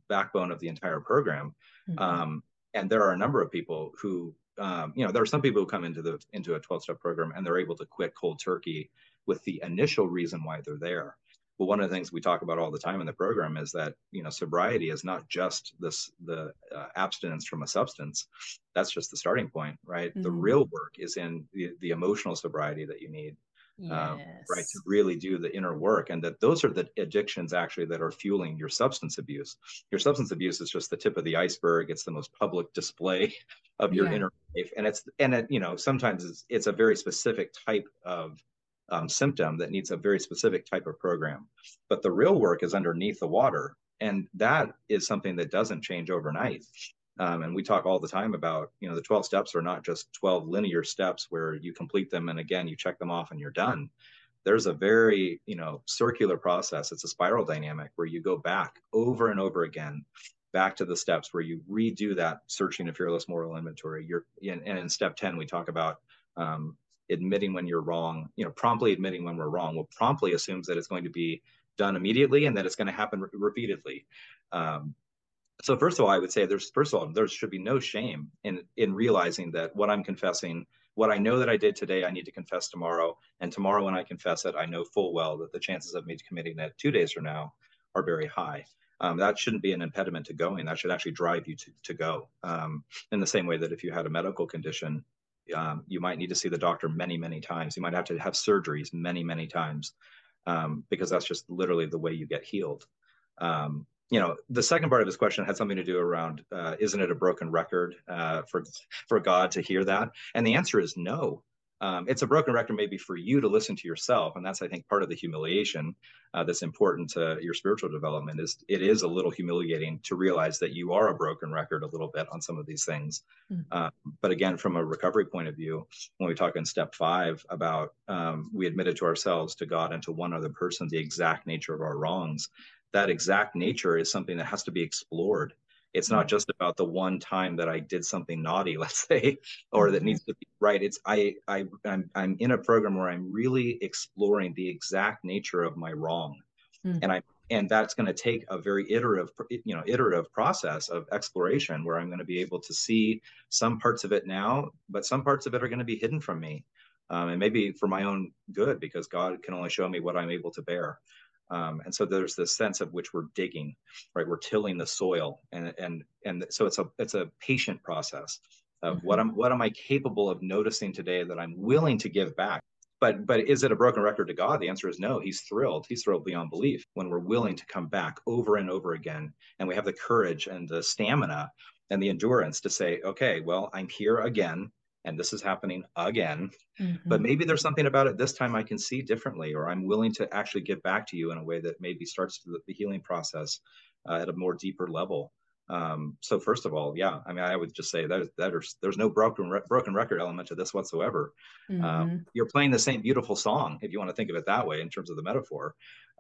backbone of the entire program. Mm-hmm. Um, and there are a number of people who, um, you know, there are some people who come into the into a twelve-step program and they're able to quit cold turkey with the initial reason why they're there. But one of the things we talk about all the time in the program is that, you know, sobriety is not just this the uh, abstinence from a substance. That's just the starting point, right? Mm-hmm. The real work is in the, the emotional sobriety that you need, yes. um, right, to really do the inner work. And that those are the addictions actually that are fueling your substance abuse. Your substance abuse is just the tip of the iceberg. It's the most public display of your yeah. inner life, and it's and it, you know, sometimes it's, it's a very specific type of Um, symptom that needs a very specific type of program. But the real work is underneath the water. And that is something that doesn't change overnight. Um, and we talk all the time about, you know, the twelve steps are not just twelve linear steps where you complete them and again, you check them off and you're done. There's a very, you know, circular process. It's a spiral dynamic where you go back over and over again, back to the steps where you redo that searching of fearless moral inventory. You're in, and in step ten, we talk about, um, admitting when you're wrong, you know, promptly admitting when we're wrong. Well, promptly assumes that it's going to be done immediately and that it's going to happen re- repeatedly. Um, so first of all, I would say there's, first of all, there should be no shame in, in realizing that what I'm confessing, what I know that I did today, I need to confess tomorrow. And tomorrow when I confess it, I know full well that the chances of me committing that two days from now are very high. Um, that shouldn't be an impediment to going. That should actually drive you to, to go. Um, in the same way that if you had a medical condition, Um, you might need to see the doctor many, many times. You might have to have surgeries many, many times um, because that's just literally the way you get healed. Um, you know, the second part of his question had something to do around, uh, isn't it a broken record uh, for, for God to hear that? And the answer is no. Um, it's a broken record maybe for you to listen to yourself. And that's, I think, part of the humiliation uh, that's important to your spiritual development is it is a little humiliating to realize that you are a broken record a little bit on some of these things. Mm-hmm. Uh, but again, from a recovery point of view, when we talk in step five about um, we admitted to ourselves, to God, and to one other person, the exact nature of our wrongs, that exact nature is something that has to be explored. It's not just about the one time that I did something naughty, let's say, or that needs to be right. It's I, I, I'm, I'm in a program where I'm really exploring the exact nature of my wrong. Mm-hmm. And I, and that's going to take a very iterative, you know, iterative process of exploration where I'm going to be able to see some parts of it now, but some parts of it are going to be hidden from me. Um, and maybe for my own good, because God can only show me what I'm able to bear. Um, and so there's this sense of which we're digging, right? We're tilling the soil, and and and so it's a it's a patient process of mm-hmm. what am what am I capable of noticing today that I'm willing to give back. But but is it a broken record to God? The answer is no. He's thrilled. He's thrilled beyond belief when we're willing to come back over and over again, and we have the courage and the stamina and the endurance to say, okay, well, I'm here again. And this is happening again, mm-hmm. but maybe there's something about it this time I can see differently, or I'm willing to actually give back to you in a way that maybe starts the healing process uh, at a more deeper level. Um, so first of all, yeah, I mean, I would just say that, that are, there's no broken re- broken record element to this whatsoever. Mm-hmm. Um, you're playing the same beautiful song, if you want to think of it that way, in terms of the metaphor.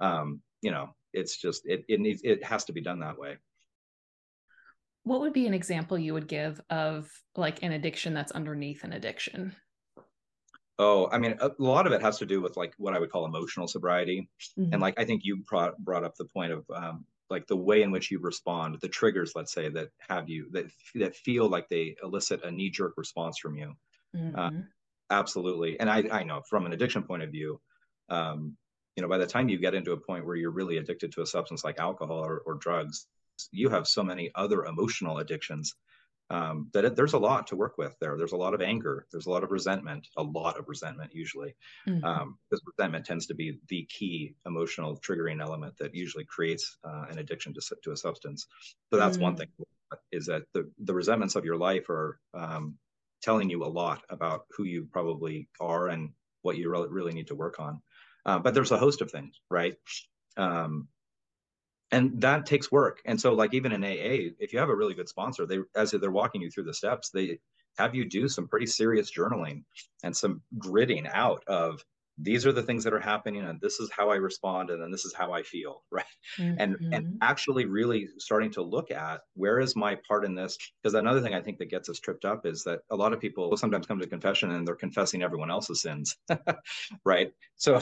Um, you know, it's just, it, it needs, it has to be done that way. What would be an example you would give of like an addiction that's underneath an addiction? Oh, I mean, a lot of it has to do with like what I would call emotional sobriety. Mm-hmm. And like, I think you brought, brought up the point of um, like the way in which you respond, the triggers, let's say, that have you, that, that feel like they elicit a knee-jerk response from you. Mm-hmm. Uh, absolutely. And I, I know from an addiction point of view, um, you know, by the time you get into a point where you're really addicted to a substance like alcohol or, or drugs, you have so many other emotional addictions um, that it, there's a lot to work with there. There's a lot of anger. There's a lot of resentment, a lot of resentment usually. Mm-hmm. Um, because resentment tends to be the key emotional triggering element that usually creates uh, an addiction to, to a substance. So that's mm-hmm. one thing, is that the, the resentments of your life are um, telling you a lot about who you probably are and what you re- really need to work on. Uh, but there's a host of things, right? Um, And that takes work. And so like even in A A, if you have a really good sponsor, they, as they're walking you through the steps, they have you do some pretty serious journaling and some gritting out of these are the things that are happening, and this is how I respond, and then this is how I feel, right? Mm-hmm. And and actually really starting to look at, where is my part in this? Because another thing I think that gets us tripped up is that a lot of people sometimes come to confession and they're confessing everyone else's sins, right? So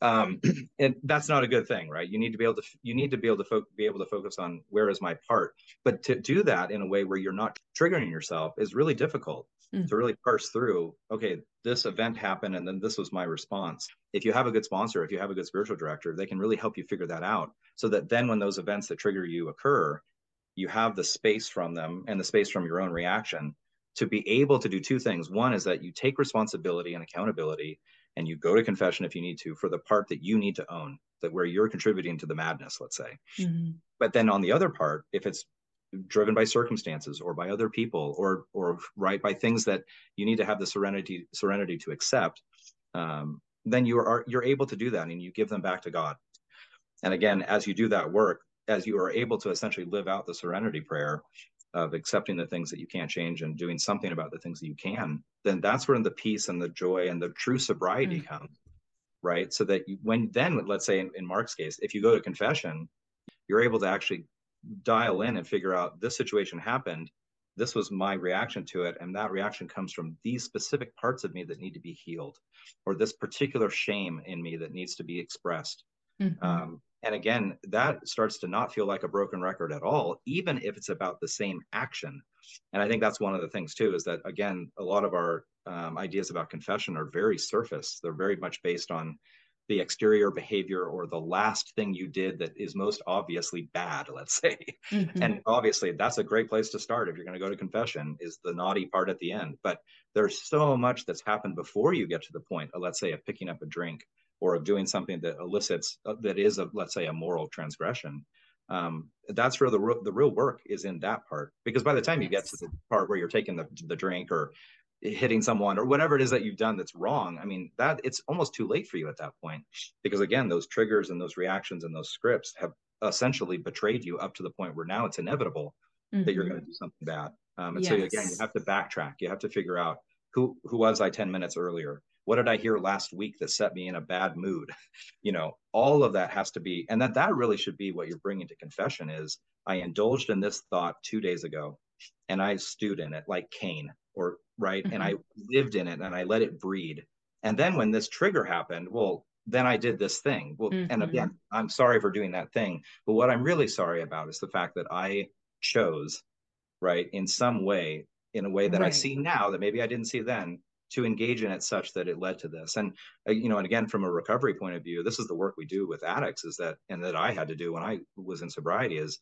um, and that's not a good thing, right? You need to be able to you need to be able to fo- be able to focus on, where is my part? But to do that in a way where you're not triggering yourself is really difficult. Mm. To really parse through, okay, this event happened and then this was my response. If you have a good sponsor, if you have a good spiritual director, they can really help you figure that out, so that then when those events that trigger you occur, you have the space from them and the space from your own reaction to be able to do two things. One is that you take responsibility and accountability, and you go to confession if you need to for the part that you need to own, that where you're contributing to the madness, let's say. Mm-hmm. But then on the other part, if it's driven by circumstances or by other people or or right by things that you need to have the serenity serenity to accept, um, then you are you're able to do that, and you give them back to God. And again, as you do that work, as you are able to essentially live out the serenity prayer of accepting the things that you can't change and doing something about the things that you can, then that's where the peace and the joy and the true sobriety mm-hmm. comes, right? So that you, when then let's say in, in Mark's case, if you go to confession, you're able to actually dial in and figure out, this situation happened, this was my reaction to it, and that reaction comes from these specific parts of me that need to be healed, or this particular shame in me that needs to be expressed. Mm-hmm. Um, and again, that starts to not feel like a broken record at all, even if it's about the same action. And I think that's one of the things too, is that again, a lot of our um, ideas about confession are very surface. They're very much based on the exterior behavior or the last thing you did that is most obviously bad, let's say. Mm-hmm. And obviously that's a great place to start if you're going to go to confession, is the naughty part at the end. But there's so much that's happened before you get to the point, let's say, of picking up a drink or of doing something that elicits, uh, that is, a, let's say, a moral transgression. Um, that's where the, re- the real work is in that part. Because by the time you get to the part where you're taking the, the drink or hitting someone or whatever it is that you've done that's wrong, I mean, that it's almost too late for you at that point, because again, those triggers and those reactions and those scripts have essentially betrayed you up to the point where now it's inevitable mm-hmm. that you're going to do something bad. Um, and yes. So again, you have to backtrack. You have to figure out, who who was I ten minutes earlier? What did I hear last week that set me in a bad mood? You know, all of that has to be, and that that really should be what you're bringing to confession is, I indulged in this thought two days ago and I stewed in it like Cain. Or right. Mm-hmm. And I lived in it and I let it breed. And then when this trigger happened, well, then I did this thing. Well, mm-hmm. and again, I'm sorry for doing that thing. But what I'm really sorry about is the fact that I chose, right, in some way, in a way that right. I see now that maybe I didn't see then, to engage in it such that it led to this. And, uh, you know, and again, from a recovery point of view, this is the work we do with addicts is that, and that I had to do when I was in sobriety is,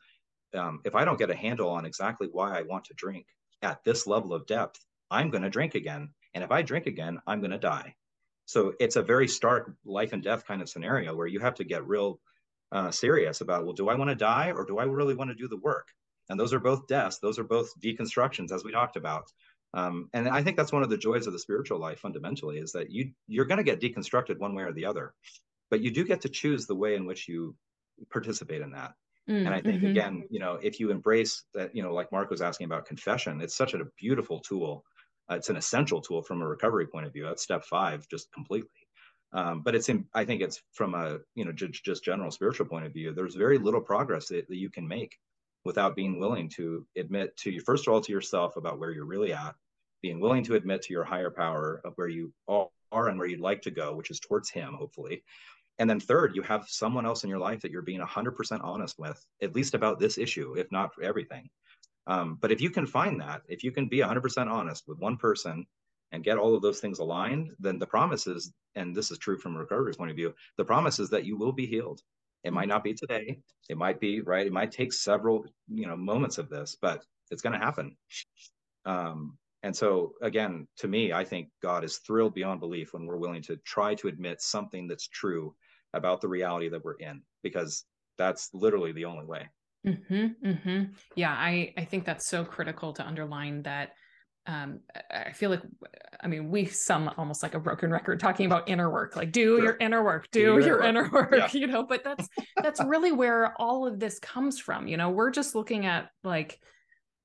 um, if I don't get a handle on exactly why I want to drink at this level of depth, I'm going to drink again. And if I drink again, I'm going to die. So it's a very stark life and death kind of scenario where you have to get real uh, serious about, well, do I want to die or do I really want to do the work? And those are both deaths. Those are both deconstructions, as we talked about. Um, and I think that's one of the joys of the spiritual life fundamentally is that you, you're going to get deconstructed one way or the other, but you do get to choose the way in which you participate in that. And I think, mm-hmm. again, you know, if you embrace that, you know, like Mark was asking about confession, it's such a beautiful tool. Uh, it's an essential tool from a recovery point of view. That's step five, just completely. Um, but it's in, I think it's from a, you know, j- just general spiritual point of view, there's very little progress that, that you can make without being willing to admit to you, first of all, to yourself about where you're really at, being willing to admit to your higher power of where you are and where you'd like to go, which is towards him, hopefully. And then third, you have someone else in your life that you're being one hundred percent honest with, at least about this issue, if not everything. Um, but if you can find that, if you can be one hundred percent honest with one person and get all of those things aligned, then the promise is, and this is true from a recovery point of view, the promise is that you will be healed. It might not be today. It might be, right? It might take several, you know, moments of this, but it's going to happen. Um, And so, again, to me, I think God is thrilled beyond belief when we're willing to try to admit something that's true about the reality that we're in, because that's literally the only way. Mm-hmm, mm-hmm. Yeah, I, I think that's so critical to underline that. Um, I feel like, I mean, we sound almost like a broken record talking about inner work, like do sure. your inner work, do, do your, your inner work, work yeah. you know, but that's, that's really where all of this comes from. You know, we're just looking at like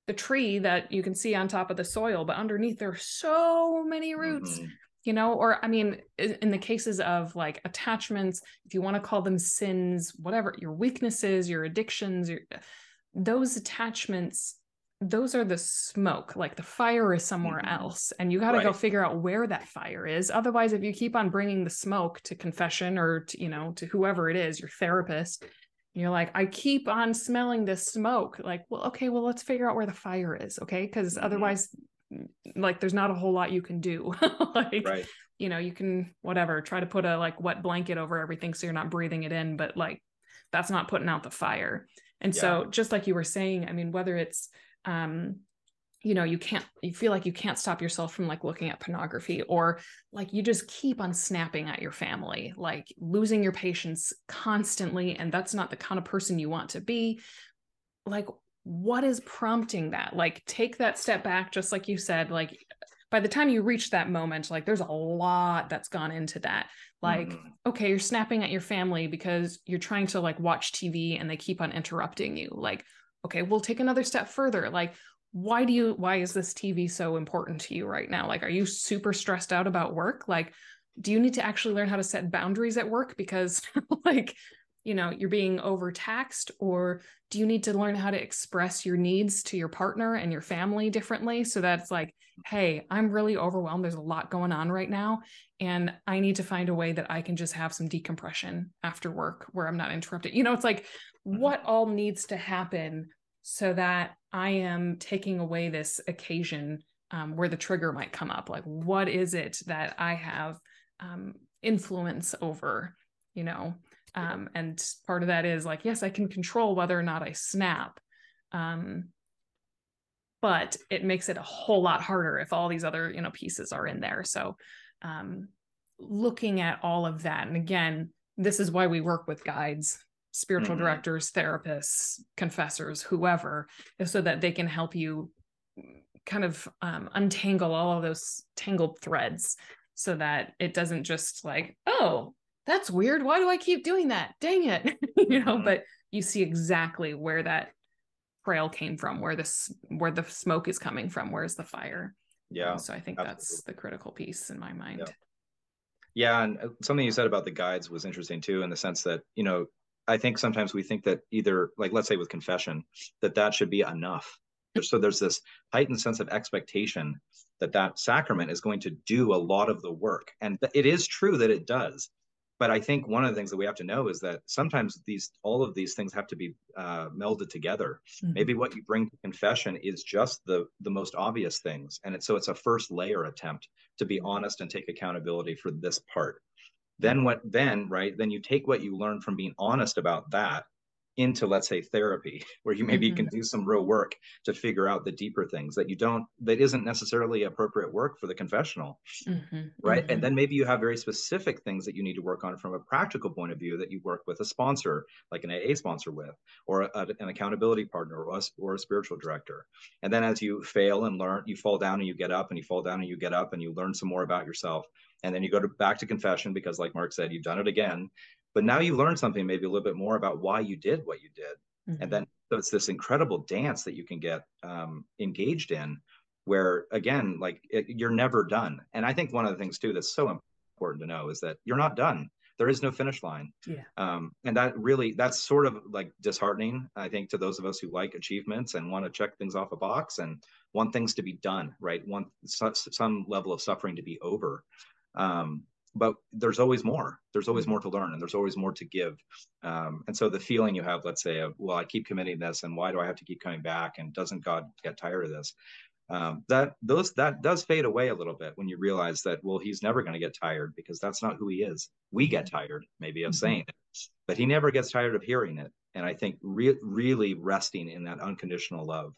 the tree that you can see on top of the soil, but underneath there are so many roots. Mm-hmm. you know, or I mean, in the cases of like attachments, if you want to call them sins, whatever, your weaknesses, your addictions, your, those attachments, those are the smoke, like the fire is somewhere mm-hmm. else. And you got to right. go figure out where that fire is. Otherwise, if you keep on bringing the smoke to confession or to, you know, to whoever it is, your therapist, you're like, I keep on smelling this smoke. Like, well, okay, well, let's figure out where the fire is. Okay. Cause mm-hmm. otherwise, like, there's not a whole lot you can do. like, right. you know, you can, whatever, try to put a like wet blanket over everything so you're not breathing it in, but like, that's not putting out the fire. And yeah. so just like you were saying, I mean, whether it's, um, you know, you can't, you feel like you can't stop yourself from like looking at pornography, or like, you just keep on snapping at your family, like losing your patience constantly. And that's not the kind of person you want to be. Like, what is prompting that? Like, take that step back, just like you said, like by the time you reach that moment, like there's a lot that's gone into that. Like, mm-hmm. okay, you're snapping at your family because you're trying to like watch T V and they keep on interrupting you. Like, okay, we'll take another step further. Like, why do you, why is this T V so important to you right now? Like, are you super stressed out about work? Like, do you need to actually learn how to set boundaries at work? Because like, you know, you're being overtaxed, or do you need to learn how to express your needs to your partner and your family differently? So that's like, hey, I'm really overwhelmed. There's a lot going on right now. And I need to find a way that I can just have some decompression after work where I'm not interrupted. You know, it's like what all needs to happen so that I am taking away this occasion um, where the trigger might come up. Like, what is it that I have um, influence over, you know? Um, and part of that is like, yes, I can control whether or not I snap. Um, but it makes it a whole lot harder if all these other, you know, pieces are in there. So, um, looking at all of that. And again, this is why we work with guides, spiritual mm-hmm. directors, therapists, confessors, whoever, so that they can help you kind of, um, untangle all of those tangled threads so that it doesn't just like, oh, that's weird. Why do I keep doing that? Dang it. you know, but you see exactly where that trail came from, where this, where the smoke is coming from, where's the fire. Yeah. So I think absolutely. That's the critical piece in my mind. Yeah. Yeah. And something you said about the guides was interesting too, in the sense that, you know, I think sometimes we think that either like, let's say with confession, that that should be enough. So there's this heightened sense of expectation that that sacrament is going to do a lot of the work. And it is true that it does. But I think one of the things that we have to know is that sometimes these, all of these things have to be uh, melded together. Mm-hmm. Maybe what you bring to confession is just the the most obvious things. And it's, so it's a first layer attempt to be honest and take accountability for this part. Then what, then, right, then you take what you learn from being honest about that into, let's say, therapy, where you maybe mm-hmm. can do some real work to figure out the deeper things that you don't, that isn't necessarily appropriate work for the confessional, mm-hmm. right? Mm-hmm. And then maybe you have very specific things that you need to work on from a practical point of view that you work with a sponsor, like an A A sponsor with, or a, an accountability partner, or a, or a spiritual director. And then as you fail and learn, you fall down and you get up, and you fall down and you get up, and you learn some more about yourself. And then you go to, back to confession, because like Mark said, you've done it again. But now you learn something maybe a little bit more about why you did what you did. Mm-hmm. And then so it's this incredible dance that you can get um, engaged in where, again, like it, you're never done. And I think one of the things, too, that's so important to know is that you're not done. There is no finish line. Yeah. Um, and that really, that's sort of like disheartening, I think, to those of us who like achievements and want to check things off a box and want things to be done, right? Want su- some level of suffering to be over. Um, But there's always more, there's always more to learn, and there's always more to give. Um, and so the feeling you have, let's say, of, well, I keep committing this, and why do I have to keep coming back? And doesn't God get tired of this? Um, that those that does fade away a little bit when you realize that, well, he's never going to get tired, because that's not who he is. We get tired maybe of mm-hmm. saying it, but he never gets tired of hearing it. And I think re- really resting in that unconditional love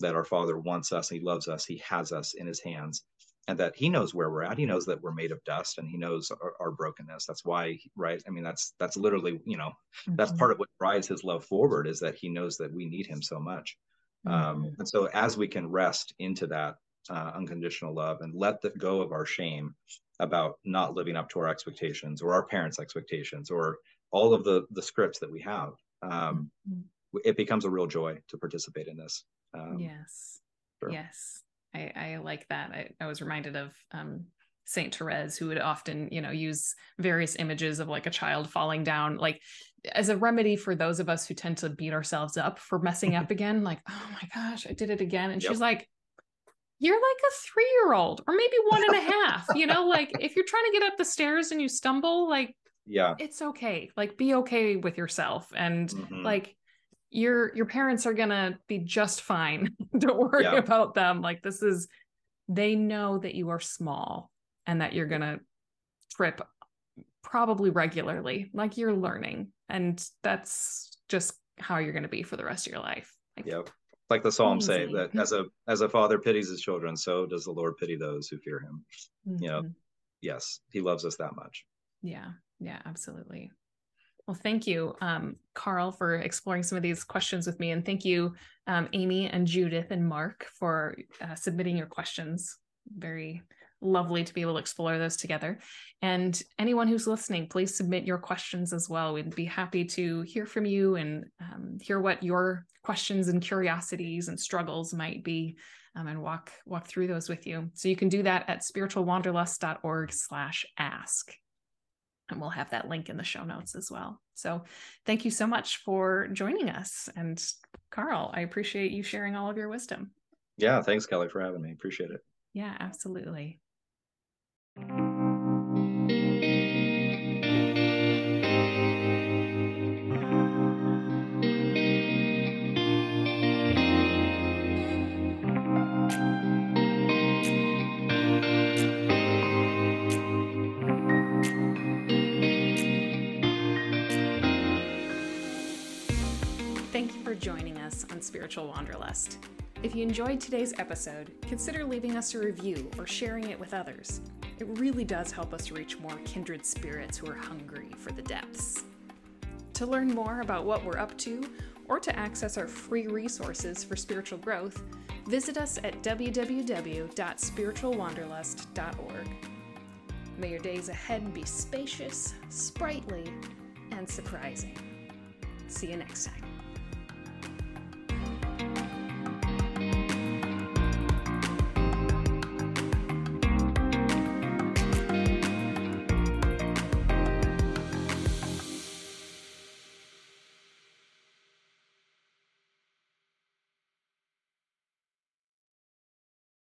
that our Father wants us, he loves us, he has us in his hands. And that he knows where we're at. He knows that we're made of dust, and he knows our, our brokenness. That's why, right? I mean, that's that's literally, you know, mm-hmm. that's part of what drives his love forward, is that he knows that we need him so much. Mm-hmm. Um, and so as we can rest into that uh, unconditional love and let the, go of our shame about not living up to our expectations, or our parents' expectations, or all of the, the scripts that we have, um, mm-hmm. it becomes a real joy to participate in this. Um, yes. Sure. Yes. I, I like that. I, I was reminded of um, Saint Therese, who would often, you know, use various images of like a child falling down, like as a remedy for those of us who tend to beat ourselves up for messing up again, like, oh my gosh, I did it again. And yep. she's like, you're like a three-year-old or maybe one and a half, you know, like if you're trying to get up the stairs and you stumble, like, yeah, it's okay. Like, be okay with yourself. And mm-hmm. like your, your parents are going to be just fine. Don't worry yeah. about them. Like this is, they know that you are small and that you're going to trip probably regularly, like you're learning. And that's just how you're going to be for the rest of your life. Like, yep. Like the Psalm say that as a, as a father pities his children, so does the Lord pity those who fear him. Mm-hmm. You know, yes, he loves us that much. Yeah. Yeah, absolutely. Well, thank you, um, Carl, for exploring some of these questions with me. And thank you, um, Amy and Judith and Mark for uh, submitting your questions. Very lovely to be able to explore those together. And anyone who's listening, please submit your questions as well. We'd be happy to hear from you and um, hear what your questions and curiosities and struggles might be, um, and walk walk through those with you. So you can do that at spiritual wanderlust dot org slash ask. And we'll have that link in the show notes as well. So thank you so much for joining us. And Carl, I appreciate you sharing all of your wisdom. Yeah. Thanks, Kelly, for having me. Appreciate it. Yeah, absolutely. Thank you for joining us on Spiritual Wanderlust. If you enjoyed today's episode, consider leaving us a review or sharing it with others. It really does help us reach more kindred spirits who are hungry for the depths. To learn more about what we're up to, or to access our free resources for spiritual growth, visit us at w w w dot spiritual wanderlust dot org. May your days ahead be spacious, sprightly, and surprising. See you next time.